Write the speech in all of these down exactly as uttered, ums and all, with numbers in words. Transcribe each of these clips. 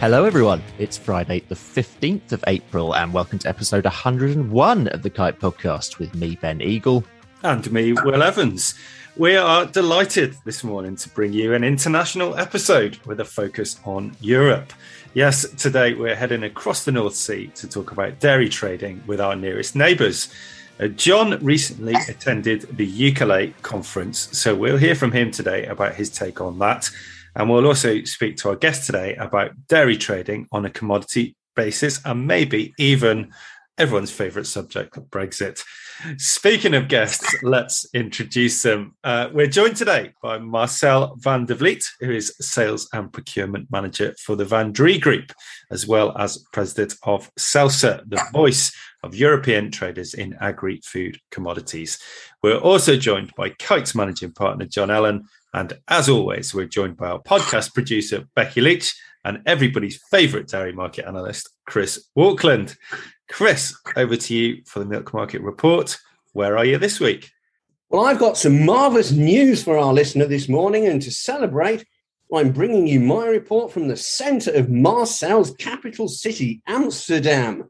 Hello everyone, it's Friday the fifteenth of April and welcome to episode one hundred and one of the Kite Podcast with me, Ben Eagle. And me, Will Evans. We are delighted this morning to bring you an international episode with a focus on Europe. Yes, today we're heading across the North Sea to talk about dairy trading with our nearest neighbours. Uh, John recently attended the U K L A conference, so we'll hear from him today about his take on that. And we'll also speak to our guest today about dairy trading on a commodity basis and maybe even everyone's favourite subject, Brexit. Speaking of guests, let's introduce them. Uh, we're joined today by Marcel van der Vliet, who is Sales and Procurement Manager for the Van Drie Group, as well as President of CELCAA, the voice of European traders in agri-food commodities. We're also joined by Kite's Managing Partner, John Allen, and as always, we're joined by our podcast producer, Becky Leach, and everybody's favourite dairy market analyst, Chris Walkland. Chris, over to you for the Milk Market Report. Where are you this week? Well, I've got some marvellous news for our listener this morning, and to celebrate, I'm bringing you my report from the centre of Marcel's capital city, Amsterdam.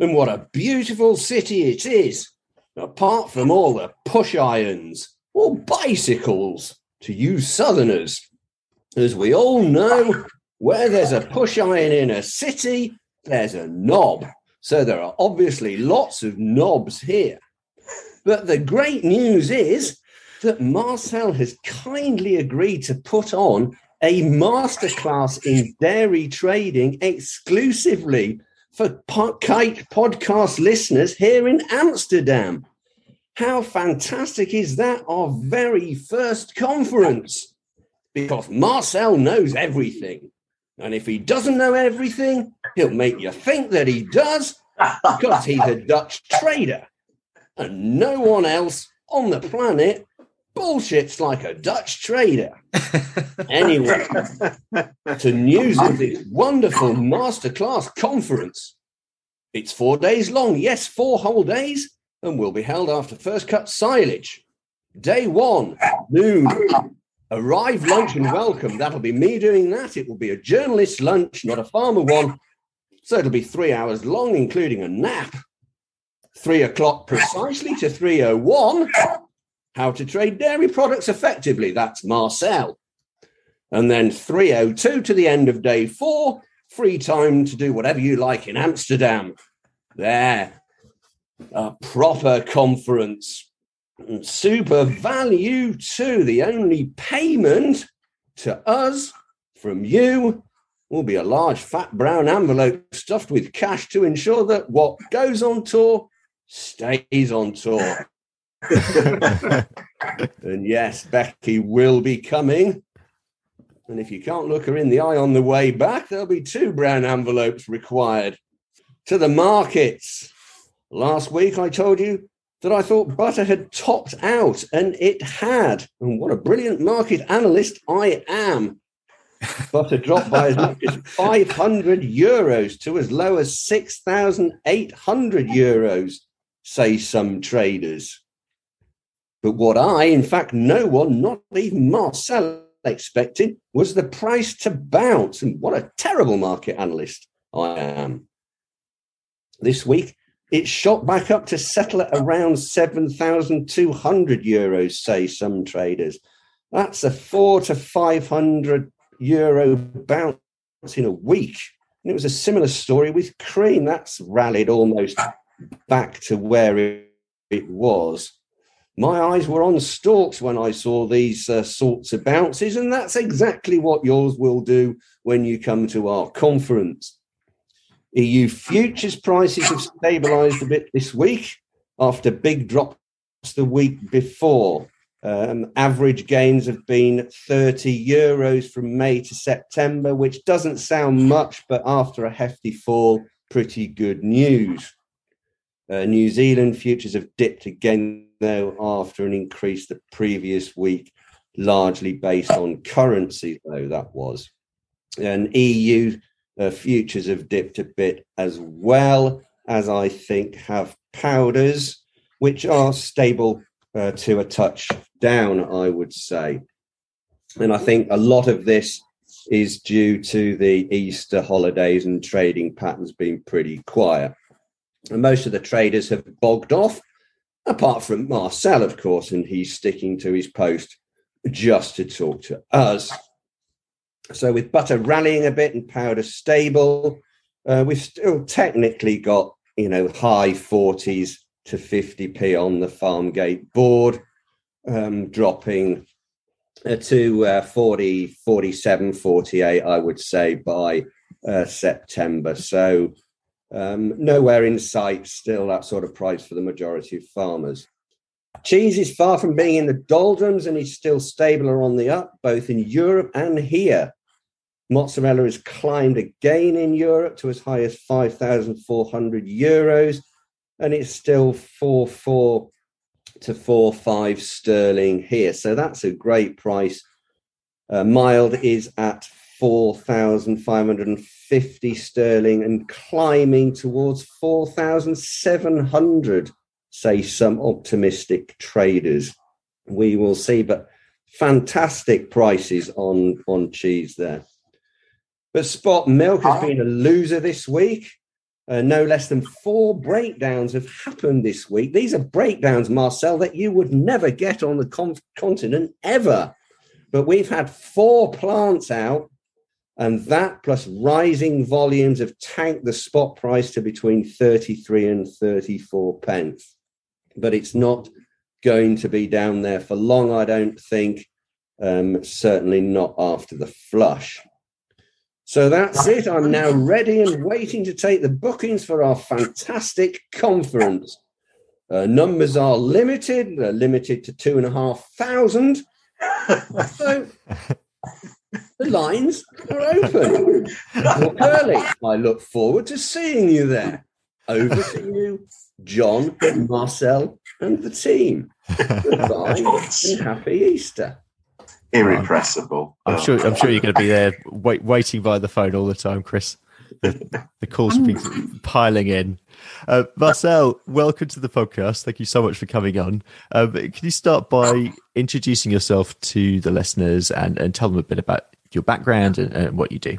And what a beautiful city it is, apart from all the push irons or bicycles. To you southerners, as we all know, where there's a push iron in a city, there's a knob. So there are obviously lots of knobs here. But the great news is that Marcel has kindly agreed to put on a masterclass in dairy trading exclusively for Kite Podcast listeners here in Amsterdam. How fantastic is that, our very first conference? Because Marcel knows everything. And if he doesn't know everything, he'll make you think that he does, because he's a Dutch trader. And no one else on the planet bullshits like a Dutch trader. Anyway, to news of this wonderful masterclass conference. It's four days long, yes, four whole days. And will be held after first cut silage. Day one, noon. Arrive, lunch and welcome. That'll be me doing that. It will be a journalist lunch, not a farmer one. So it'll be three hours long, including a nap. Three o'clock precisely to three oh one. How to trade dairy products effectively. That's Marcel. And then three oh two to the end of day four. Free time to do whatever you like in Amsterdam. There. A proper conference. Super value too. The only payment to us from you will be a large fat brown envelope stuffed with cash to ensure that what goes on tour stays on tour. And yes, Becky will be coming. And if you can't look her in the eye on the way back, there'll be two brown envelopes required. To the markets. Last week, I told you that I thought butter had topped out, and it had. And what a brilliant market analyst I am. Butter dropped by as much as five hundred euros to as low as six thousand eight hundred euros, say some traders. But what I, in fact, no one, not even Marcel, expected was the price to bounce. And what a terrible market analyst I am. This week, it shot back up to settle at around seven thousand two hundred euros, say some traders. That's a four to five hundred euro bounce in a week. And it was a similar story with cream. That's rallied almost back to where it was. My eyes were on stalks when I saw these uh, sorts of bounces, and that's exactly what yours will do when you come to our conference. E U futures prices have stabilised a bit this week after big drops the week before. Um, average gains have been thirty euros from May to September, which doesn't sound much, but after a hefty fall, pretty good news. Uh, New Zealand futures have dipped again, though, after an increase the previous week, largely based on currency, though that was. And E U Uh, futures have dipped a bit, as well as I think have powders, which are stable uh, to a touch down, I would say. And I think a lot of this is due to the Easter holidays and trading patterns being pretty quiet. And most of the traders have bogged off, apart from Marcel, of course, and he's sticking to his post just to talk to us. So with butter rallying a bit and powder stable, uh, we've still technically got, you know, high forties to fifty p on the farm gate board, um, dropping uh, to uh, forty, forty-seven, forty-eight, I would say, by uh, September. So um, nowhere in sight, still that sort of price for the majority of farmers. Cheese is far from being in the doldrums and is still stable or on the up, both in Europe and here. Mozzarella has climbed again in Europe to as high as five thousand four hundred euros, and it's still four point four to four point five sterling here. So that's a great price. Uh, mild is at four thousand five hundred fifty sterling and climbing towards four thousand seven hundred, say some optimistic traders. We will see, but fantastic prices on, on cheese there. But spot milk has been a loser this week. Uh, no less than four breakdowns have happened this week. These are breakdowns, Marcel, that you would never get on the con- continent ever. But we've had four plants out, and that plus rising volumes have tanked the spot price to between thirty-three and thirty-four pence. But it's not going to be down there for long, I don't think, um, certainly not after the flush. So that's it. I'm now ready and waiting to take the bookings for our fantastic conference. Uh, numbers are limited. They're limited to two and a half thousand. So the lines are open. Well, early. I look forward to seeing you there. Over to you, John, Marcel, and the team. Goodbye and happy Easter. Irrepressible. I'm sure. I'm sure you're going to be there, wait, waiting by the phone all the time, Chris. The, the calls have been piling in. Uh, Marcel, welcome to the podcast. Thank you so much for coming on. Um, can you start by introducing yourself to the listeners and, and tell them a bit about your background and, and what you do?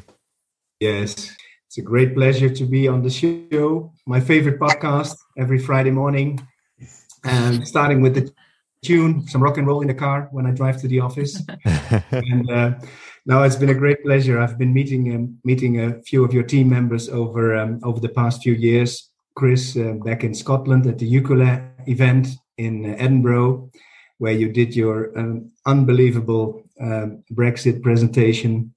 Yes, it's a great pleasure to be on the show. My favorite podcast every Friday morning, and starting with the tune, some rock and roll in the car when I drive to the office. And uh, no, it's been a great pleasure. I've been meeting um, meeting a few of your team members over um, over the past few years. Chris, uh, back in Scotland at the U K L A event in Edinburgh, where you did your um, unbelievable um, Brexit presentation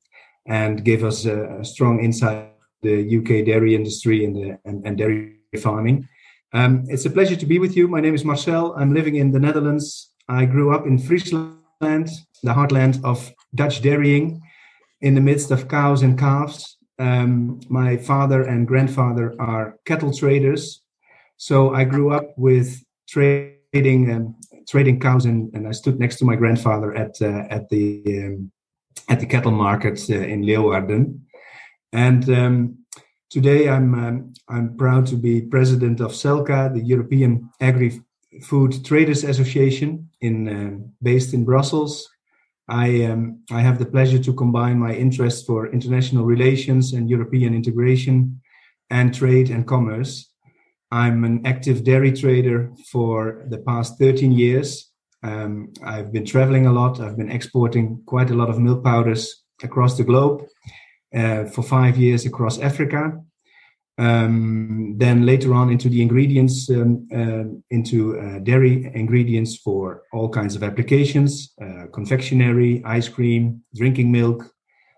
and gave us a, a strong insight into the U K dairy industry and, the, and, and dairy farming. Um, it's a pleasure to be with you. My name is Marcel. I'm living in the Netherlands. I grew up in Friesland, the heartland of Dutch dairying, in the midst of cows and calves. Um, my father and grandfather are cattle traders. So I grew up with trading um, trading cows, and, and I stood next to my grandfather at uh, at the um, at the cattle market uh, in Leeuwarden. And um Today, I'm um, I'm proud to be president of CELCAA, the European Agri-Food Traders Association, in um, based in Brussels. I um, I have the pleasure to combine my interest for international relations and European integration, and trade and commerce. I'm an active dairy trader for the past thirteen years. Um, I've been traveling a lot. I've been exporting quite a lot of milk powders across the globe. Uh, for five years across Africa, um, then later on into the ingredients, um, uh, into uh, dairy ingredients for all kinds of applications, uh, confectionery, ice cream, drinking milk.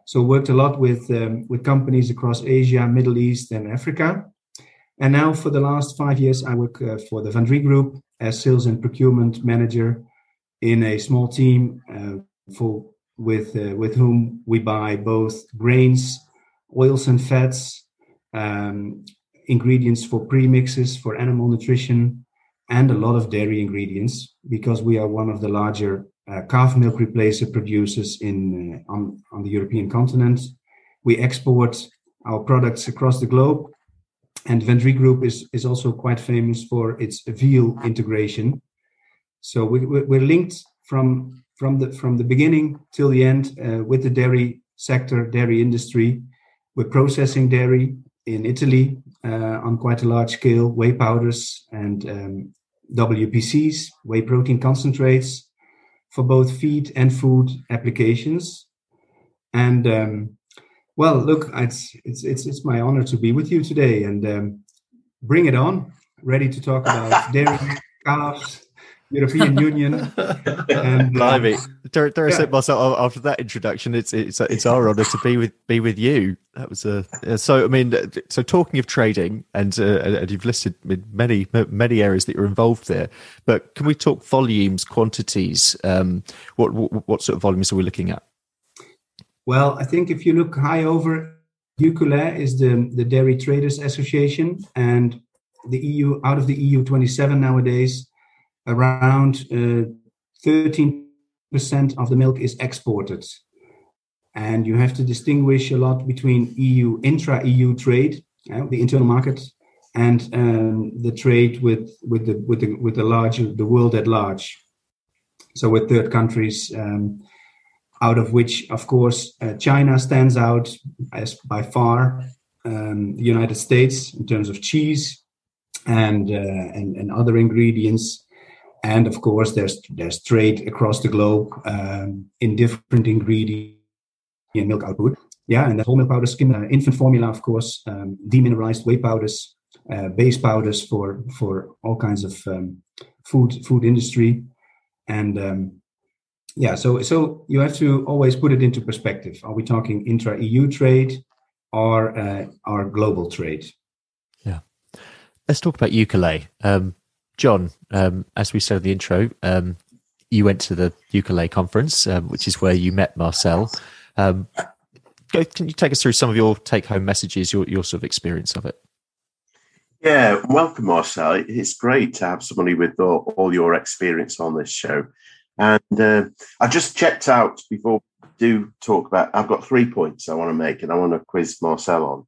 So worked a lot with um, with companies across Asia, Middle East, and Africa. And now for the last five years, I work uh, for the Van Drie Group as sales and procurement manager in a small team uh, for. with uh, with whom we buy both grains, oils and fats, um, ingredients for premixes, for animal nutrition, and a lot of dairy ingredients, because we are one of the larger uh, calf milk replacer producers in uh, on, on the European continent. We export our products across the globe, and Van Drie Group is, is also quite famous for its veal integration. So we, we're linked from... From the from the beginning till the end uh, with the dairy sector, dairy industry. We're processing dairy in Italy uh, on quite a large scale, whey powders and um, W P Cs, whey protein concentrates, for both feed and food applications. And um, well, look, it's, it's it's it's my honor to be with you today and um, bring it on. Ready to talk about dairy, calves, European Union. And, Blimey, Ter- Teresa, yeah. Marcel, after that introduction, it's it's it's our honour to be with be with you. That was a uh, so. I mean, so talking of trading, and uh, and you've listed many many areas that you're involved there. But can we talk volumes, quantities? Um, what what, what sort of volumes are we looking at? Well, I think if you look high over, U K L A is the the Dairy Traders Association, and the E U, out of the E U twenty-seven nowadays, around uh, thirteen percent of the milk is exported. And you have to distinguish a lot between E U, intra-E U trade, uh, the internal market, and um, the trade with with the with the with the larger the world at large. So with third countries, um, out of which, of course, uh, China stands out as by far. Um, the United States in terms of cheese. And, uh, and and other ingredients, and of course there's there's trade across the globe um, in different ingredients in milk output. Yeah, and the whole milk powder, skim, uh, infant formula, of course, um, demineralized whey powders, uh, base powders for for all kinds of um, food food industry, and um, yeah. So so you have to always put it into perspective. Are we talking intra-E U trade or uh, or global trade? Yeah. Let's talk about U K L A. Um, John, um, as we said in the intro, um, you went to the U K L A conference, um, which is where you met Marcel. Um, go, can you take us through some of your take-home messages, your, your sort of experience of it? Yeah, welcome, Marcel. It's great to have somebody with all, all your experience on this show. And uh, I just checked out before we do talk about, I've got three points I want to make and I want to quiz Marcel on.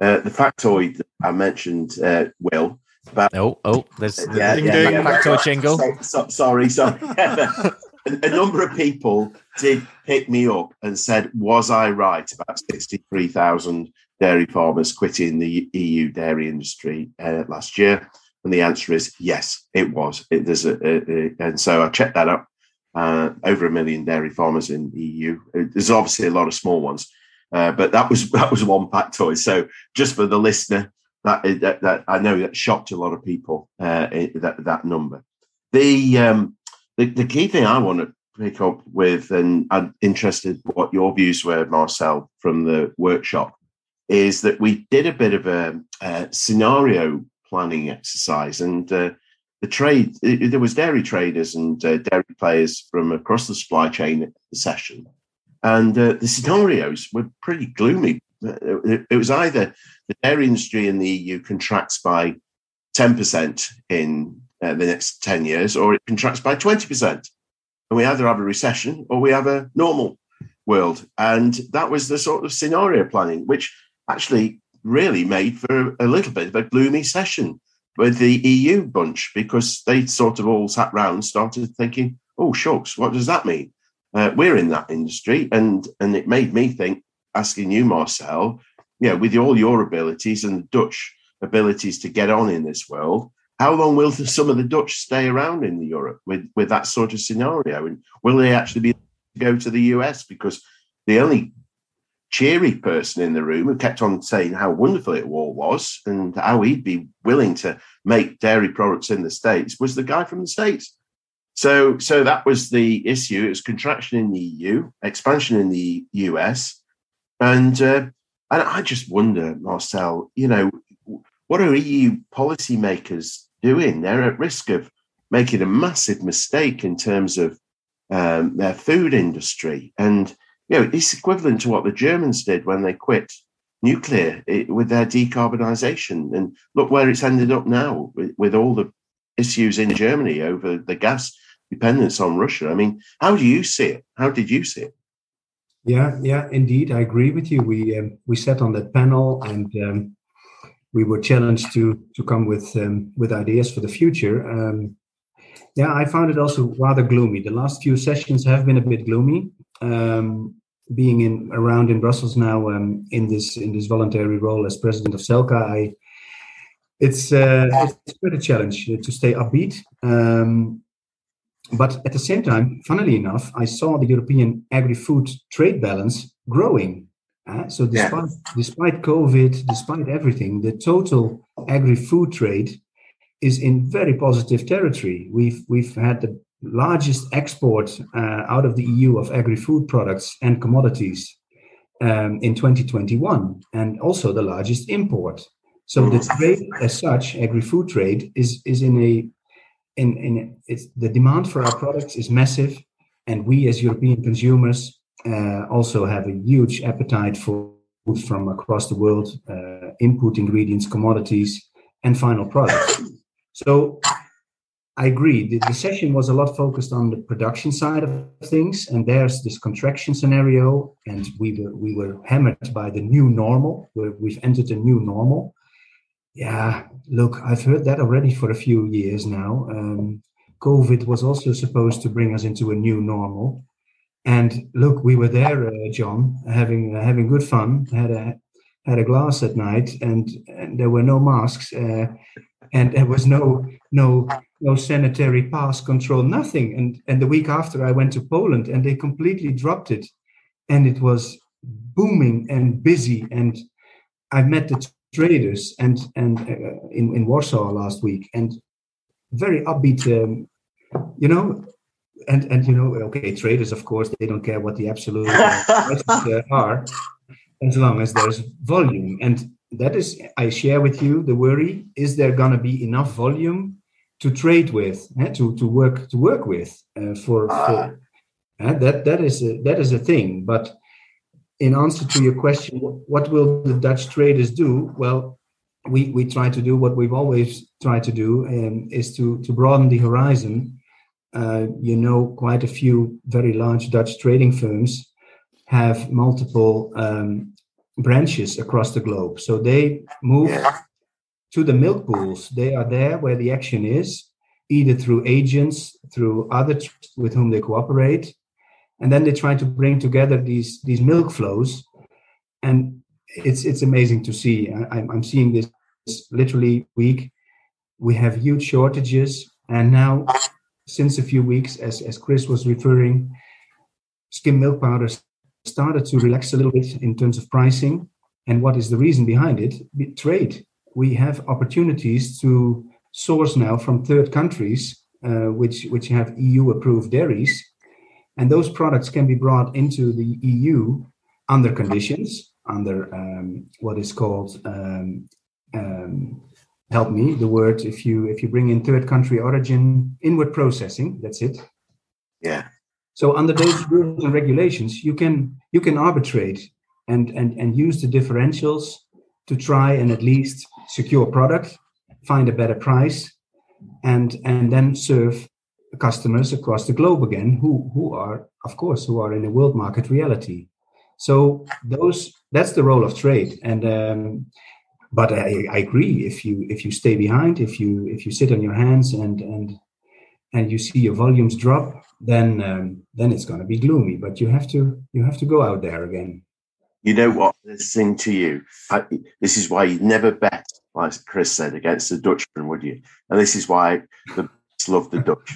Uh, the factoid I mentioned, uh, Will. About, oh, oh, there's the yeah, yeah, yeah, yeah, factoid jingle. So, so, sorry, sorry. a, a number of people did pick me up and said, was I right about sixty-three thousand dairy farmers quitting the E U dairy industry uh, last year? And the answer is yes, it was. It, there's a, a, a, and so I checked that up. Uh, over a million dairy farmers in the E U. There's obviously a lot of small ones. Uh, but that was that was one factoid. So just for the listener, that that, that I know that shocked a lot of people. Uh, that that number. The, um, the the key thing I want to pick up with, and I'm interested what your views were, Marcel, from the workshop, is that we did a bit of a, a scenario planning exercise, and uh, the trade it, there was dairy traders and uh, dairy players from across the supply chain at the session. And uh, the scenarios were pretty gloomy. It was either the dairy industry in the E U contracts by ten percent in uh, the next ten years, or it contracts by twenty percent. And we either have a recession or we have a normal world. And that was the sort of scenario planning, which actually really made for a little bit of a gloomy session with the E U bunch, because they sort of all sat round, started thinking, oh, shucks, what does that mean? Uh, we're in that industry, and and it made me think, asking you, Marcel, yeah, with all your abilities and the Dutch abilities to get on in this world, how long will the, some of the Dutch stay around in Europe with, with that sort of scenario? And will they actually be able to go to the U S? Because the only cheery person in the room who kept on saying how wonderful it all was and how he'd be willing to make dairy products in the States was the guy from the States. So so that was the issue. It was contraction in the E U, expansion in the U S. And uh, and I just wonder, Marcel, you know, what are E U policymakers doing? They're at risk of making a massive mistake in terms of um, their food industry. And, you know, it's equivalent to what the Germans did when they quit nuclear it, with their decarbonisation. And look where it's ended up now with, with all the issues in Germany over the gas dependence on Russia. I mean, how do you see it? How did you see it? Yeah, yeah, indeed, I agree with you. We um, we sat on that panel and um, we were challenged to to come with um, with ideas for the future. Um, yeah, I found it also rather gloomy. The last few sessions have been a bit gloomy. Um, being in around in Brussels now um, in this in this voluntary role as president of CELCAA, I, it's uh, it's quite a challenge to stay upbeat. Um, but at the same time, funnily enough, I saw the European agri-food trade balance growing. Uh, so despite yeah. despite COVID, despite everything, the total agri-food trade is in very positive territory. We've we've had the largest export uh, out of the E U of agri-food products and commodities um, in twenty twenty-one, and also the largest import. So the trade as such, agri-food trade, is is in a in in it's, the demand for our products is massive, and we as European consumers uh, also have a huge appetite for food from across the world, uh, input ingredients, commodities, and final products. So I agree. The, the session was a lot focused on the production side of things, and there's this contraction scenario, and we were we were hammered by the new normal. We're, we've entered a new normal. Yeah, look, I've heard that already for a few years now. Um, COVID was also supposed to bring us into a new normal, and look, we were there, uh, John, having uh, having good fun. Had a had a glass at night, and, and there were no masks. Uh, And there was no no no sanitary pass control, nothing. And and the week after, I went to Poland, and they completely dropped it. And it was booming and busy. And I met the traders and and uh, in in Warsaw last week, and very upbeat, um, you know. And and you know, okay, traders, of course, they don't care what the absolute prices are, as long as there's volume. And that is, I share with you the worry: is there going to be enough volume to trade with, eh, to to work to work with? Uh, for, uh. for eh, that that is a, that is a thing. But in answer to your question, what will the Dutch traders do? Well, we we try to do what we've always tried to do, um, is to to broaden the horizon. Uh, you know, quite a few very large Dutch trading firms have multiple Um, branches across the globe, so they move yeah. to the milk pools. They are there where the action is, either through agents, through others with whom they cooperate, and then they try to bring together these these milk flows. And it's it's amazing to see. I, I'm seeing this literally week. We have huge shortages, and now since a few weeks, as as Chris was referring, skim milk powders started to relax a little bit in terms of pricing. And what is the reason behind it? Trade. We have opportunities to source now from third countries, uh, which, which have E U-approved dairies. And those products can be brought into the E U under conditions, under um, what is called, um, um, help me, the word, if you if you bring in third country origin, inward processing, that's it. Yeah. So under those rules and regulations, you can you can arbitrate and, and, and use the differentials to try and at least secure product, find a better price, and and then serve customers across the globe again, who who are of course who are in a world market reality. So those that's the role of trade. And um, but I, I agree, if you if you stay behind, if you if you sit on your hands and and and you see your volumes drop, then um, then it's going to be gloomy. But you have to you have to go out there again. You know what? Listening to you, I, this is why you'd never bet, like Chris said, against the Dutchman, would you? And this is why the Brits love the Dutch,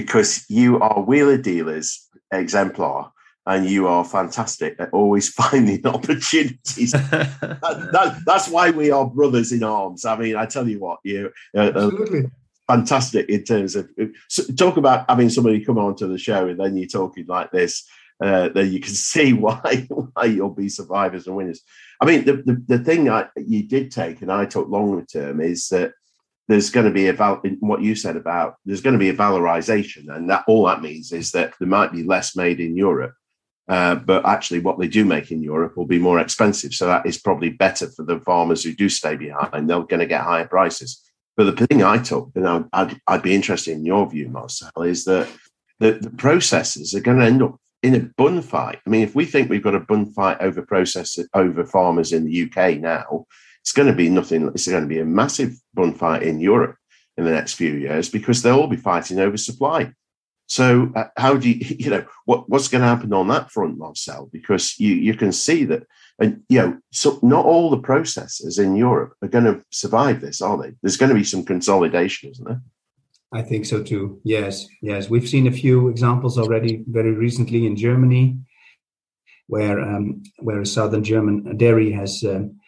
because you are wheeler dealers exemplar, and you are fantastic at always finding opportunities. that, that, that's why we are brothers in arms. I mean, I tell you what, you uh, absolutely. Uh, Fantastic in terms of so talk about having somebody come on to the show and then you're talking like this. Uh, then you can see why why you'll be survivors and winners. I mean, the the, the thing I, you did take, and I took longer term, is that there's going to be a val- what you said about there's going to be a valorization, and that all that means is that there might be less made in Europe, uh, but actually what they do make in Europe will be more expensive. So that is probably better for the farmers who do stay behind. They're going to get higher prices. But the thing I took, and I'd, I'd, I'd be interested in your view, Marcel, is that the, the processors are going to end up in a bun fight. I mean, if we think we've got a bun fight over processors, over farmers in the U K now, it's going to be nothing. It's going to be a massive bun fight in Europe in the next few years because they'll all be fighting over supply. So uh, how do you, you know, what, what's going to happen on that front, Marcel? Because you, you can see that, and you know, so not all the processors in Europe are going to survive this, are they? There's going to be some consolidation, isn't there? I think so too. Yes, yes. We've seen a few examples already very recently in Germany, where um, where a southern German dairy has um,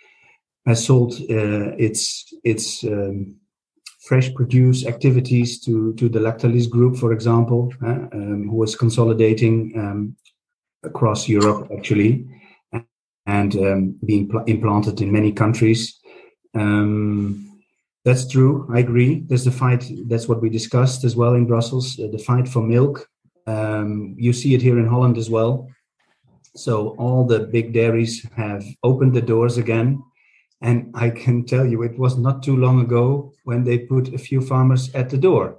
has sold uh, its its um, fresh produce activities to to the Lactalis Group, for example, uh, um, who was consolidating um, across Europe actually, and um, being pl- implanted in many countries. Um, That's true. I agree. There's the fight. That's what we discussed as well in Brussels, uh, the fight for milk. Um, you see it here in Holland as well. So all the big dairies have opened the doors again. And I can tell you, it was not too long ago when they put a few farmers at the door.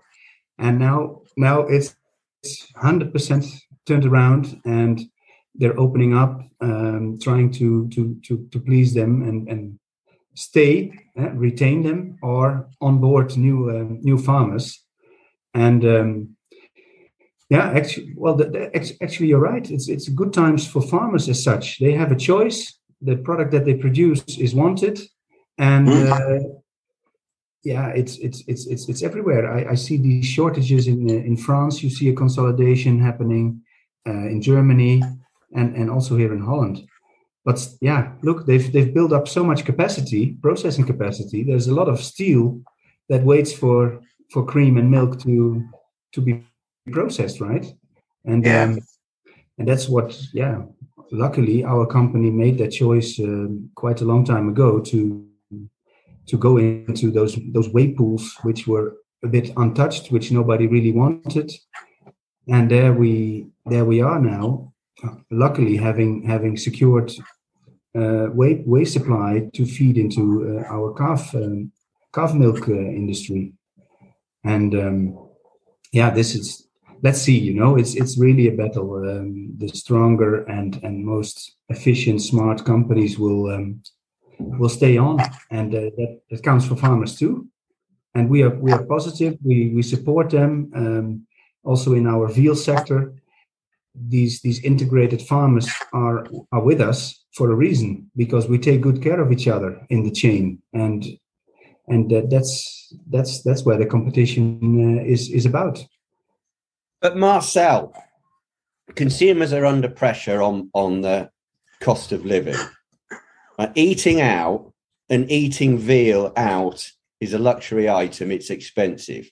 And now, now it's, it's one hundred percent turned around, and they're opening up, um, trying to, to, to, to please them and, and stay, uh, retain them, or onboard new uh, new farmers. And um, yeah, actually, well, the, the, actually, you're right. It's it's good times for farmers as such. They have a choice. The product that they produce is wanted, and uh, yeah, it's it's it's it's it's everywhere. I, I see these shortages in uh, in France. You see a consolidation happening uh, in Germany, and, and also here in Holland. But yeah, look, they've they've built up so much capacity, processing capacity. There's a lot of steel that waits for, for cream and milk to to be processed, right? And yeah. um, and that's what, yeah. Luckily, our company made that choice uh, quite a long time ago to to go into those those whey pools, which were a bit untouched, which nobody really wanted. And there we there we are now. Luckily, having having secured uh, whey whey supply to feed into uh, our calf um, calf milk uh, industry, and um, yeah, this is let's see, you know, it's it's really a battle. Um, the stronger and, and most efficient, smart companies will um, will stay on, and uh, that, that counts for farmers too. And we are we are positive. We we support them um, also in our veal sector. These these integrated farmers are are with us for a reason, because we take good care of each other in the chain, and and uh, that's that's that's where the competition uh, is is about. But Marcel, consumers are under pressure on on the cost of living. Uh, eating out and eating veal out is a luxury item. It's expensive.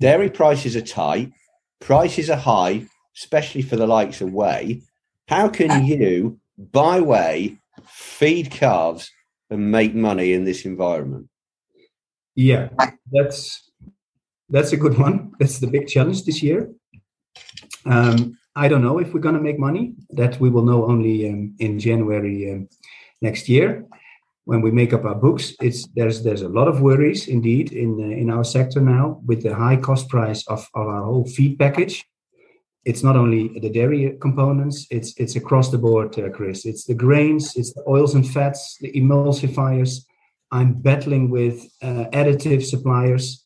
Dairy prices are tight. Prices are high, especially for the likes of whey. How can you buy whey, feed calves, and make money in this environment? Yeah, that's that's a good one. That's the big challenge this year. Um, I don't know if we're going to make money. That we will know only um, in January um, next year when we make up our books. It's there's there's a lot of worries indeed in uh, in our sector now with the high cost price of, of our whole feed package. It's not only the dairy components, it's it's across the board, uh, Chris. It's the grains, it's the oils and fats, the emulsifiers. I'm battling with uh, additive suppliers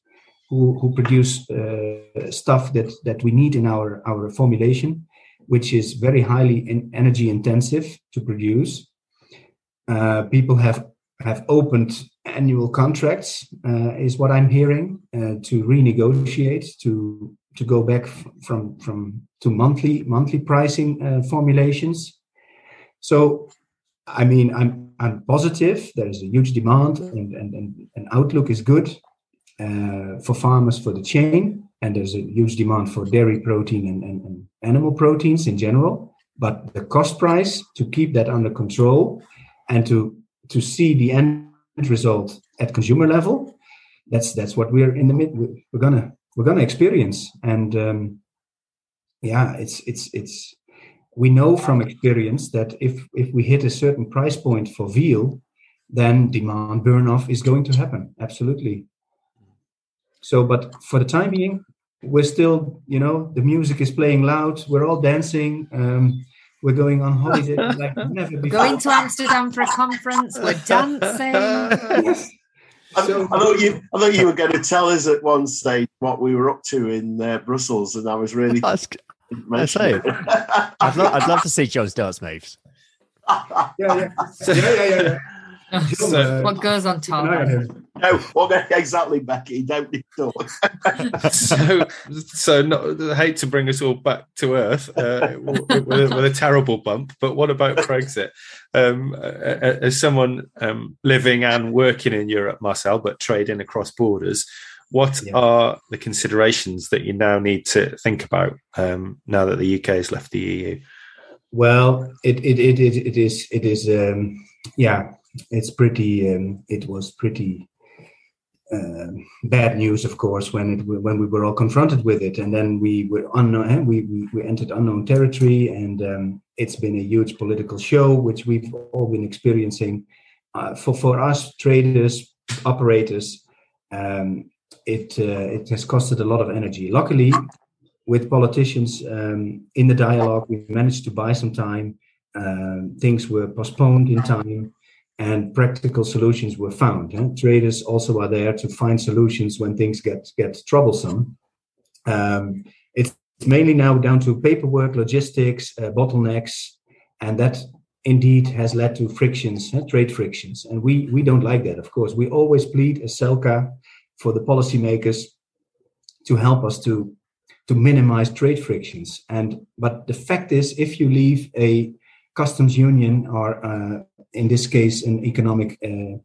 who, who produce uh, stuff that, that we need in our, our formulation, which is very highly in energy intensive to produce. Uh, people have, have opened annual contracts, uh, is what I'm hearing, uh, to renegotiate, to... to go back from from to monthly monthly pricing uh, formulations. So, I mean, I'm I'm positive. There is a huge demand, and and and, and outlook is good uh, for farmers, for the chain, and there's a huge demand for dairy protein and, and, and animal proteins in general. But the cost price, to keep that under control, and to to see the end result at consumer level, that's that's what we're in the mid. We're gonna. We're going to experience, and um, yeah, it's it's it's. We know from experience that if if we hit a certain price point for veal, then demand burn off is going to happen. Absolutely. So, but for the time being, we're still, you know, the music is playing loud. We're all dancing. Um, we're going on holiday like never before. Going to Amsterdam for a conference. We're dancing. Yes. I, so, I thought you, I thought you were going to tell us at one stage what we were up to in uh, Brussels, and I was really. I say, I'd, lo- I'd love to see John's dance moves. yeah, yeah, yeah, yeah, yeah. John, so, uh, what goes on top? No, well, exactly, Becky. Don't be thought. so, so not, I hate to bring us all back to earth uh, with, with, with a terrible bump. But what about Brexit? Um, as someone um, living and working in Europe, Marcel, but trading across borders, what yeah. are the considerations that you now need to think about um, now that the U K has left the E U? Well, it it it it, it is it is um, yeah. It's pretty. Um, it was pretty uh, bad news, of course, when it when we were all confronted with it, and then we were unknown. We we, we entered unknown territory, and um, it's been a huge political show, which we've all been experiencing. Uh, for for us traders, operators, um, it uh, it has costed a lot of energy. Luckily, with politicians um, in the dialogue, we managed to buy some time. Uh, things were postponed in time. And practical solutions were found. Eh? Traders also are there to find solutions when things get get troublesome. Um, it's mainly now down to paperwork, logistics, uh, bottlenecks, and that indeed has led to frictions, eh? trade frictions. And we we don't like that, of course. We always plead as CELCAA for the policymakers to help us to to minimize trade frictions. And but the fact is, if you leave a customs union or uh, in this case, an economic uh,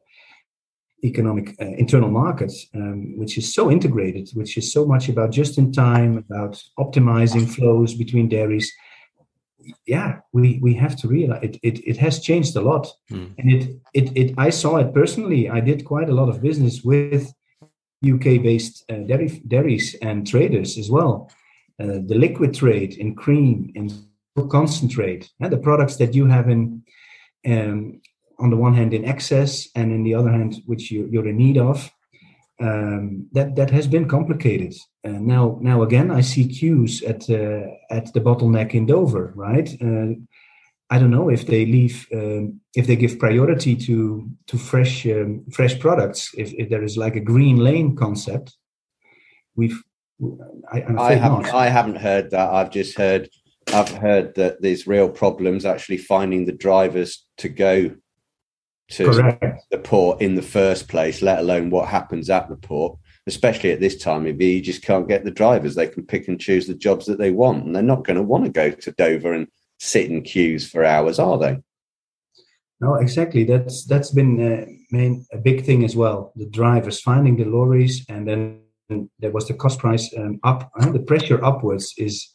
economic uh, internal market, um, which is so integrated, which is so much about just-in-time, about optimizing flows between dairies. Yeah, we, we have to realize it, it, it has changed a lot. Mm. And it, it it I saw it personally. I did quite a lot of business with U K-based uh, dairy, dairies and traders as well. Uh, the liquid trade in cream and concentrate, and the products that you have in... Um, on the one hand in excess and in the other hand which you, you're in need of, um, that, that has been complicated. Uh, now now again I see queues at uh, at the bottleneck in Dover, right? Uh, I don't know if they leave, um, if they give priority to to fresh um, fresh products, if, if there is like a green lane concept. We've I, I'm I haven't not. I haven't heard that. I've just heard I've heard that there's real problems actually finding the drivers to go to Correct. the port in the first place, let alone what happens at the port, especially at this time of year. You just can't get the drivers. They can pick and choose the jobs that they want, and they're not going to want to go to Dover and sit in queues for hours, are they? No, exactly. That's That's been uh, main, a big thing as well, the drivers finding the lorries, and then there was the cost price um, up. Uh, the pressure upwards is...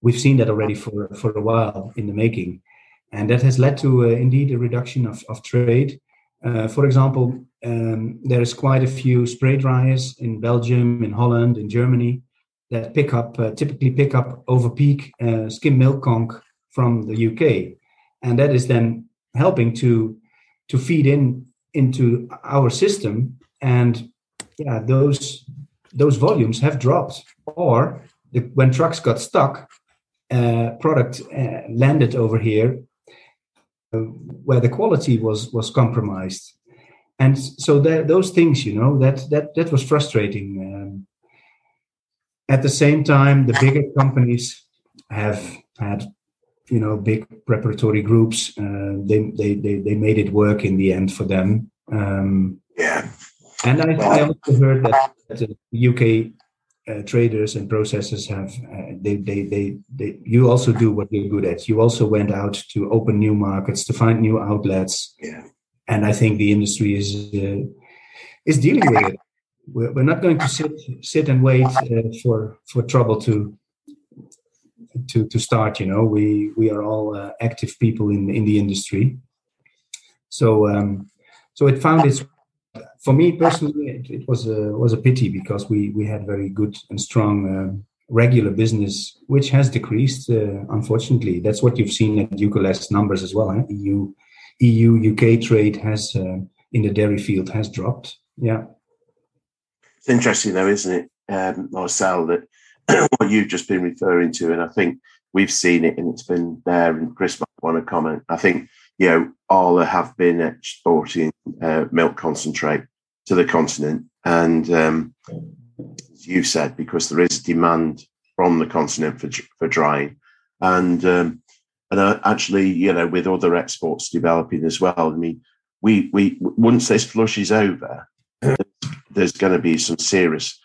We've seen that already for, for a while in the making. And that has led to, uh, indeed, a reduction of, of trade. Uh, for example, um, there is quite a few spray dryers in Belgium, in Holland, in Germany, that pick up, uh, typically pick up over peak uh, skim milk conch from the U K. And that is then helping to to feed in into our system. And yeah, those those volumes have dropped. Or the, when trucks got stuck, Uh, product uh, landed over here uh, where the quality was was compromised, and so there, those things, you know, that that that was frustrating. Um, at the same time, the bigger companies have had, you know, big preparatory groups. Uh, they, they they they made it work in the end for them. Um, yeah, and I, I also heard that, that the U K. Uh, traders and processors have uh, they, they they they you also do what you're good at. You also went out to open new markets, to find new outlets. Yeah, and I think the industry is uh, is dealing with it. We're, we're not going to sit sit and wait uh, for for trouble to to to start. You know, we we are all uh, active people in in the industry. So um, so it found its. For me personally, it, it was a was a pity because we, we had very good and strong uh, regular business, which has decreased, uh, unfortunately. That's what you've seen at U K L A's numbers as well. Huh? E U, E U, U K trade has uh, in the dairy field has dropped. Yeah, it's interesting though, isn't it, um, Marcel? That what you've just been referring to, and I think we've seen it, and it's been there. And Chris might want to comment. I think. You know, all have been exporting uh, milk concentrate to the continent. And um, as you said, because there is demand from the continent for for drying, and um, and uh, actually, you know, with other exports developing as well. I mean, we we once this flush is over, there's going to be some serious,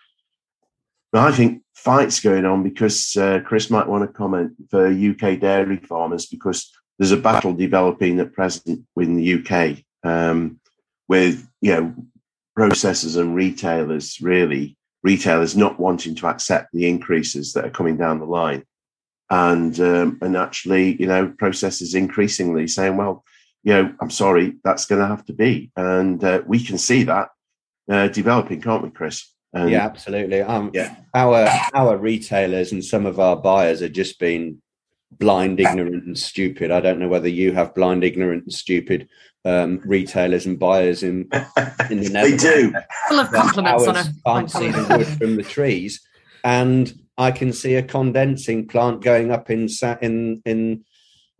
I think, fights going on, because uh, Chris might want to comment for U K dairy farmers, because there's a battle developing at present within the U K um, with, you know, processors and retailers, really, retailers not wanting to accept the increases that are coming down the line. And, um, and actually, you know, processors increasingly saying, well, you know, I'm sorry, that's going to have to be. And uh, we can see that uh, developing, can't we, Chris? Um, yeah, absolutely. Um, yeah. Our our retailers and some of our buyers are just being blind, ignorant and stupid. I don't know whether you have blind, ignorant and stupid um, retailers and buyers in, in the Netherlands. They do. Full of compliments on a... can't see the wood from the trees. And I can see a condensing plant going up in in, in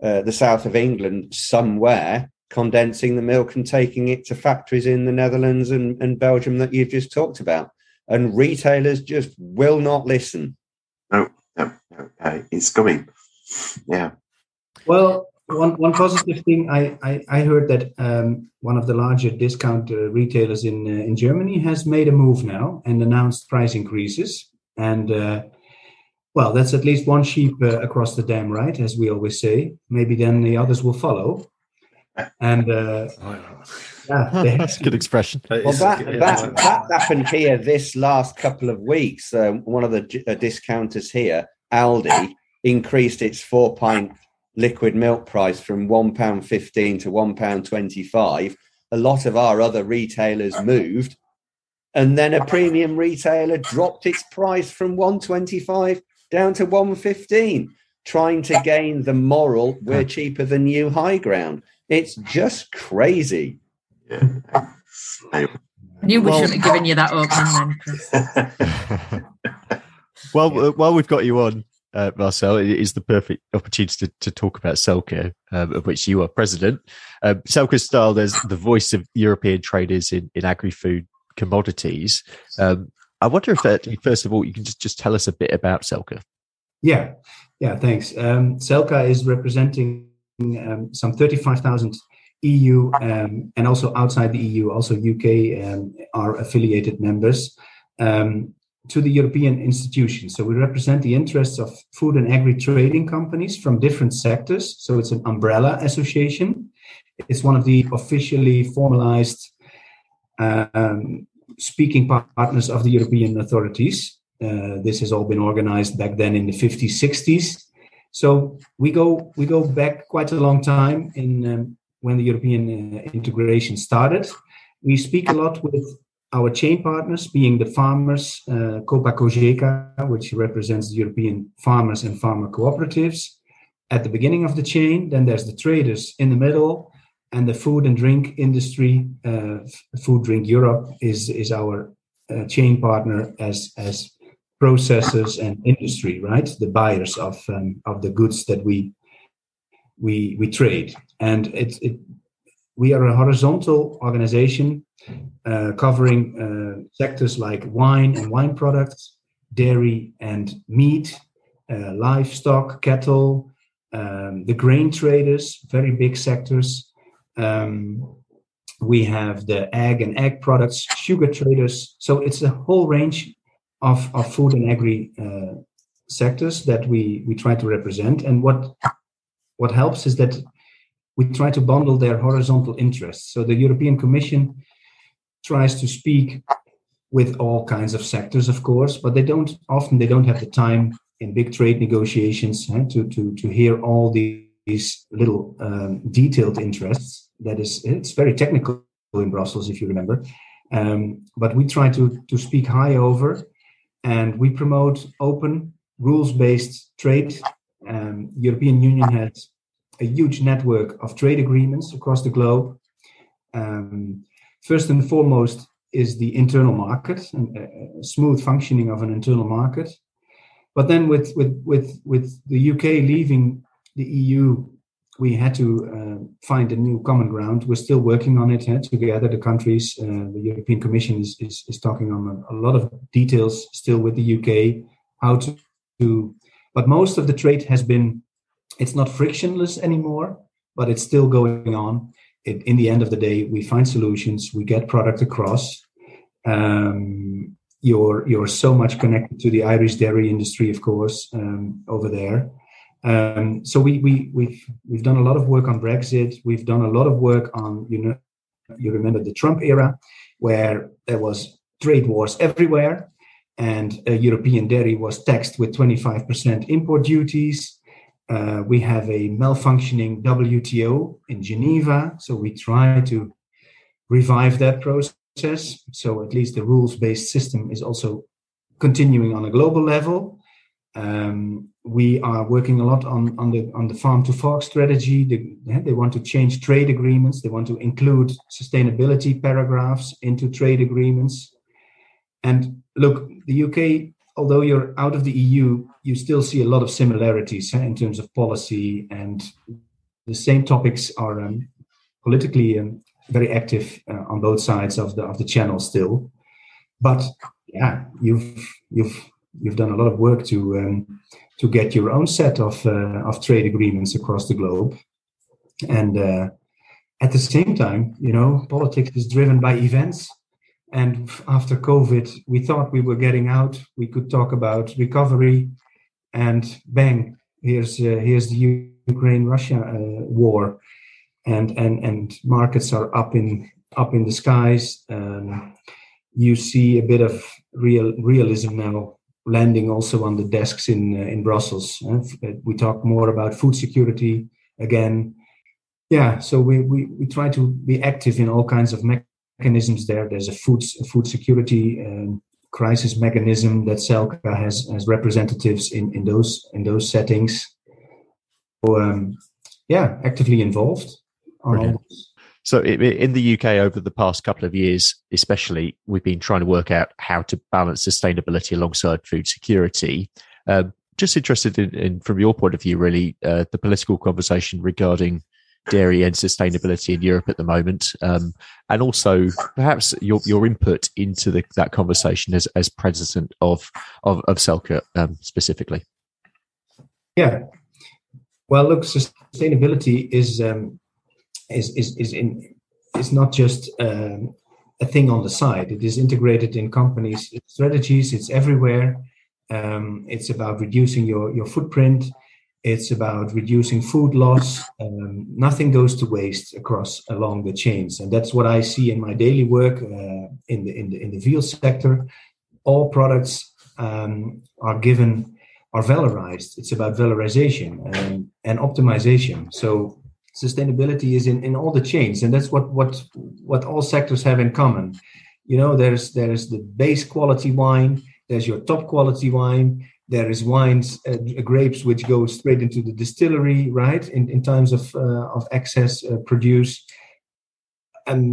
uh, the south of England somewhere, condensing the milk and taking it to factories in the Netherlands and, and Belgium that you've just talked about. And retailers just will not listen. No, no, no, no, it's coming. Yeah. Well, one one positive thing I I, I heard that um, one of the larger discount uh, retailers in uh, in Germany has made a move now and announced price increases. And uh, well, that's at least one sheep uh, across the dam, right? As we always say. Maybe then the others will follow. And uh, yeah, that's a good expression. Well, that, that, that happened here this last couple of weeks. Um, one of the uh, discounters here, Aldi, increased its four pint liquid milk price from one pound fifteen to one pound twenty-five. A lot of our other retailers moved, and then a premium retailer dropped its price from one twenty-five down to one fifteen, trying to gain the moral "we're cheaper than you" high ground. It's just crazy. Yeah. Anyway. You well, shouldn't have given you that open then. Well, yeah. uh, while we've got you on, uh, Marcel, it is the perfect opportunity to, to talk about CELCAA, um, of which you are president. Um, CELCAA style, there's the voice of European traders in, in agri-food commodities. Um, I wonder if, that, first of all, you can just, just tell us a bit about CELCAA. Yeah, yeah, thanks. Um, CELCAA is representing Um, some thirty-five thousand E U um, and also outside the E U, also U K, um, are affiliated members um, to the European institutions. So we represent the interests of food and agri-trading companies from different sectors. So it's an umbrella association. It's one of the officially formalized uh, um, speaking partners of the European authorities. Uh, this has all been organized back then in the fifties, sixties. So we go we go back quite a long time in um, when the European uh, integration started. We speak a lot with our chain partners, being the farmers, uh, Copa-Cogeca, which represents the European farmers and farmer cooperatives at the beginning of the chain. Then there's the traders in the middle, and the food and drink industry. Uh, Food Drink Europe is is our uh, chain partner as as. processors and industry, right? The buyers of um, of the goods that we we we trade, and it, it we are a horizontal organization uh, covering uh, sectors like wine and wine products, dairy and meat, uh, livestock, cattle, um, the grain traders, very big sectors. Um, we have the egg and egg products, sugar traders. So it's a whole range Of, of food and agri uh, sectors that we, we try to represent. And what what helps is that we try to bundle their horizontal interests. So the European Commission tries to speak with all kinds of sectors, of course, but they don't often they don't have the time in big trade negotiations huh, to, to, to hear all the, these little um, detailed interests. That is, it's very technical in Brussels, if you remember. Um, but we try to, to speak high over. And we promote open, rules-based trade. Um, European Union has a huge network of trade agreements across the globe. Um, first and foremost is the internal market, and uh, smooth functioning of an internal market. But then with, with, with, with the U K leaving the E U, we had to uh, uh, find a new common ground. We're still working on it, huh, together, the countries. Uh, the European Commission is, is, is talking on a, a lot of details still with the U K, how to, to, but most of the trade has been, it's not frictionless anymore, but it's still going on. It, in the end of the day, we find solutions, we get product across. Um, you're, you're so much connected to the Irish dairy industry, of course, um, over there. Um, so we, we, we've, we've done a lot of work on Brexit. We've done a lot of work on, you know, you remember the Trump era where there was trade wars everywhere and uh, European dairy was taxed with twenty-five percent import duties. Uh, we have a malfunctioning W T O in Geneva. So we try to revive that process. So at least the rules-based system is also continuing on a global level. Um, we are working a lot on, on the on the farm to fork strategy. They, they want to change trade agreements. They want to include sustainability paragraphs into trade agreements. And look, the U K, although you're out of the E U, you still see a lot of similarities, huh, in terms of policy, and the same topics are um, politically um, very active uh, on both sides of the of the channel still. But yeah, you've you've You've done a lot of work to um, to get your own set of uh, of trade agreements across the globe, and uh, at the same time, you know, politics is driven by events. And after COVID, we thought we were getting out. We could talk about recovery, and bang, here's uh, here's the Ukraine-Russia uh, war, and and and markets are up in up in the skies. Um, you see a bit of real realism now landing also on the desks in uh, in Brussels. We talk more about food security again. Yeah, so we, we, we try to be active in all kinds of mechanisms there. There's a food a food security um, crisis mechanism that CELCAA has as representatives in, in those in those settings. So, um, yeah, actively involved. On So in the U K, over the past couple of years, especially, we've been trying to work out how to balance sustainability alongside food security. Um, just interested in, in, from your point of view, really, uh, the political conversation regarding dairy and sustainability in Europe at the moment, um, and also perhaps your your input into the, that conversation as as president of of, of CELCAA um, specifically. Yeah. Well, look, sustainability is. Um, Is is is in it's not just um, a thing on the side. It is integrated in companies' strategies. It's everywhere. Um, it's about reducing your your footprint. It's about reducing food loss. Um, nothing goes to waste across along the chains, and that's what I see in my daily work uh, in the in the in the veal sector. All products um, are given are valorized. It's about valorization and, and optimization. So sustainability is in, in all the chains, and that's what, what what all sectors have in common. You know, there's there's the base quality wine, there's your top quality wine, there is wines, uh, grapes which go straight into the distillery, right? In in times of uh, of excess uh, produce, and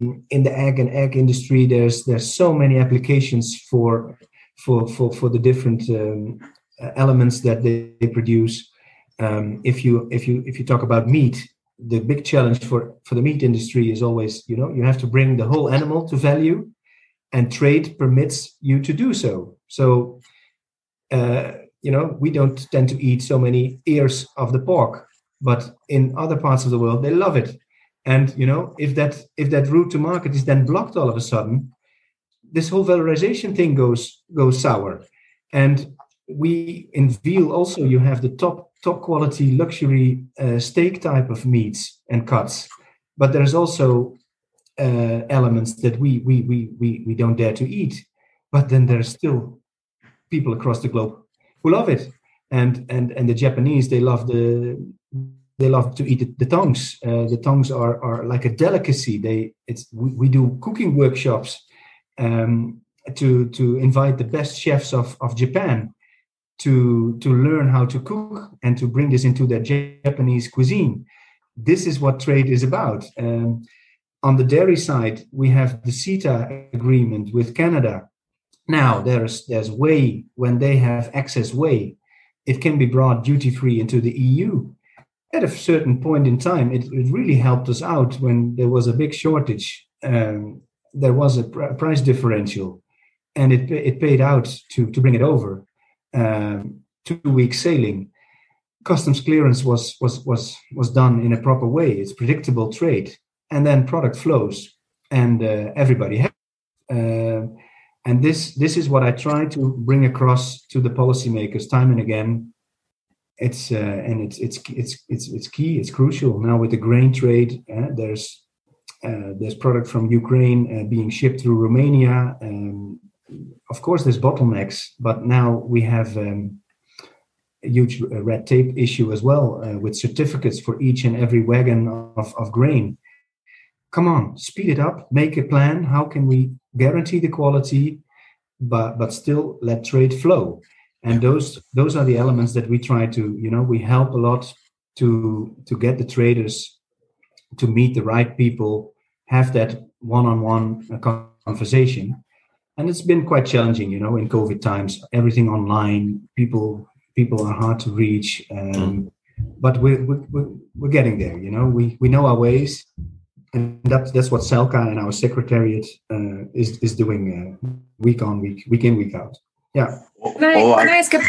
um, in the egg and egg industry, there's there's so many applications for for for for the different um, elements that they, they produce. Um, if you if you if you talk about meat, the big challenge for, for the meat industry is always, you know, you have to bring the whole animal to value, and trade permits you to do so. So, uh, you know, we don't tend to eat so many ears of the pork, but in other parts of the world they love it. And you know, if that if that route to market is then blocked all of a sudden, this whole valorization thing goes goes sour. And we in veal also, you have the top. top quality luxury uh, steak type of meats and cuts, but there's also uh, elements that we we we we we don't dare to eat. But then there's still people across the globe who love it, and and and the Japanese they love the they love to eat the, the tongues. Uh, the tongues are are like a delicacy. They it's we, we do cooking workshops um, to to invite the best chefs of of Japan. To, to learn how to cook and to bring this into their Japanese cuisine. This is what trade is about. Um, on the dairy side, we have the CETA agreement with Canada. Now, there's there's whey, when they have excess whey, it can be brought duty-free into the E U. at a certain point in time, it, it really helped us out when there was a big shortage. Um, there was a pr- price differential, and it it paid out to, to bring it over. Um, two week sailing, customs clearance was was was was done in a proper way. It's predictable trade, and then product flows, and uh, everybody has. Uh, and this this is what I try to bring across to the policymakers time and again. It's uh, and it's it's it's it's it's key. It's crucial now with the grain trade. Uh, there's uh, there's product from Ukraine uh, being shipped through Romania. Um, of course, there's bottlenecks, but now we have um, a huge red tape issue as well uh, with certificates for each and every wagon of, of grain. Come on, speed it up. Make a plan. How can we guarantee the quality, but but still let trade flow? And those those are the elements that we try to, you know, we help a lot to to get the traders to meet the right people, have that one-on-one conversation. And it's been quite challenging, you know, in COVID times, everything online, people people are hard to reach. Um, but we're, we're, we're getting there, you know, we, we know our ways. And that's, that's what CELCAA and our secretariat uh, is, is doing uh, week on week, week in, week out. Yeah. Can I, oh, I... can I ask a,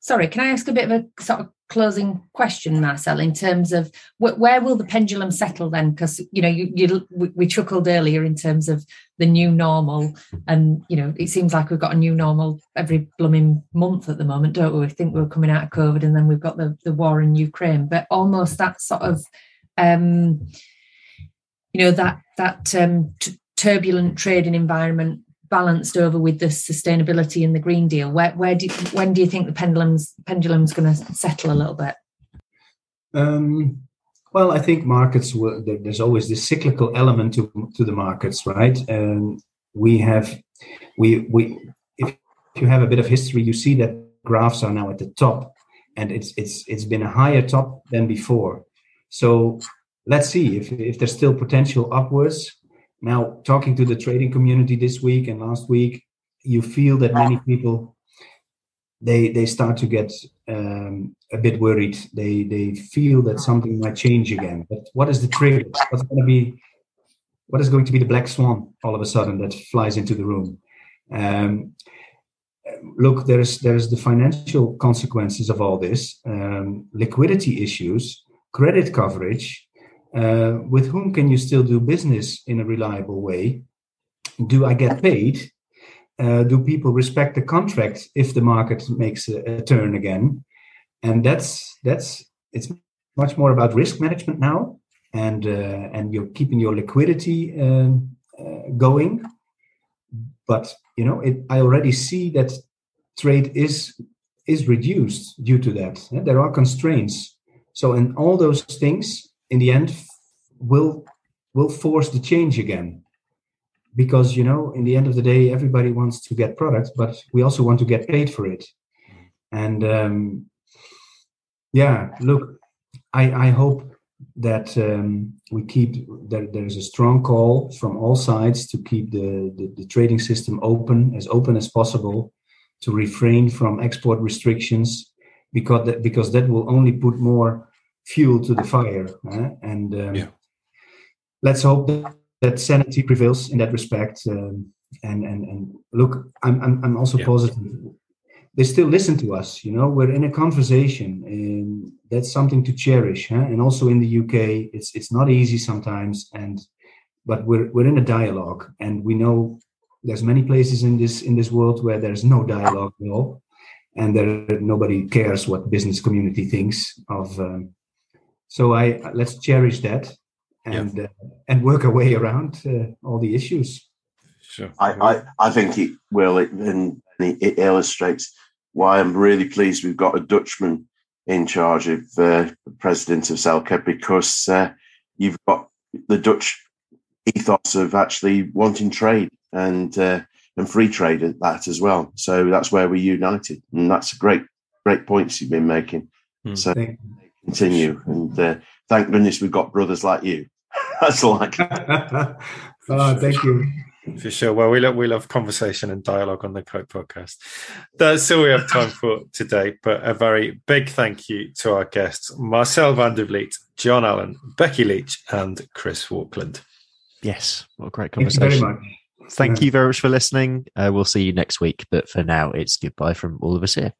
sorry, can I ask a bit of a sort of closing question, Marcel, in terms of wh- where will the pendulum settle then? Because, you know, you, you, we chuckled earlier in terms of the new normal and, you know, it seems like we've got a new normal every blooming month at the moment, don't we? We think we're coming out of COVID and then we've got the, the war in Ukraine, but almost that sort of, um, you know, that, that um, t- turbulent trading environment balanced over with the sustainability and the Green Deal. Where, where do, when do you think the pendulum's pendulum's going to settle a little bit? Um, well, I think markets will. There's always this cyclical element to to the markets, right? And we have, we we. If you have a bit of history, you see that graphs are now at the top, and it's it's it's been a higher top than before. So let's see if if there's still potential upwards. Now, talking to the trading community this week and last week, you feel that many people, they they start to get um, a bit worried. They they feel that something might change again. But what is the trigger? What's going to be? What is going to be the black swan all of a sudden that flies into the room? Um, look, there is there is the financial consequences of all this, um, liquidity issues, credit coverage. Uh, with whom can you still do business in a reliable way? Do I get paid? Uh, do people respect the contract if the market makes a, a turn again? And that's that's it's much more about risk management now, and uh, and you're keeping your liquidity uh, uh, going. But you know, it, I already see that trade is is reduced due to that. Yeah? There are constraints. So, in all those things, in the end, will will force the change again, because you know, in the end of the day, everybody wants to get products, but we also want to get paid for it. And um, yeah, look, I, I hope that um, we keep that there is a strong call from all sides to keep the, the the trading system open, as open as possible, to refrain from export restrictions, because that, because that will only put more fuel to the fire, eh? and um, yeah. Let's hope that, that sanity prevails in that respect. Um, and and and look, I'm I'm, I'm also yeah. positive. They still listen to us, you know. We're in a conversation, and that's something to cherish. Eh? And also in the U K, it's it's not easy sometimes, and but we're we're in a dialogue, and we know there's many places in this in this world where there's no dialogue at all, and there nobody cares what business community thinks of. Um, So I let's cherish that, and yeah. uh, and work our way around uh, all the issues. Sure, I, I, I think it will. It, and it illustrates why I'm really pleased we've got a Dutchman in charge of uh, the president of CELCAA, because uh, you've got the Dutch ethos of actually wanting trade and uh, and free trade at that as well. So that's where we're united, and that's a great great points you've been making. Mm. So. Thank you. Continue, and uh, thank goodness we've got brothers like you. That's all I can. Oh, thank you. For sure. Well, we love we love conversation and dialogue on the Kite Podcast. That's all we have time for today. But a very big thank you to our guests, Marcel van der Vliet, John Allen, Becky Leach, and Chris Walkland. Yes, what a great conversation. Thank you very much, thank yeah. you very much for listening. Uh, we'll see you next week. But for now, it's goodbye from all of us here.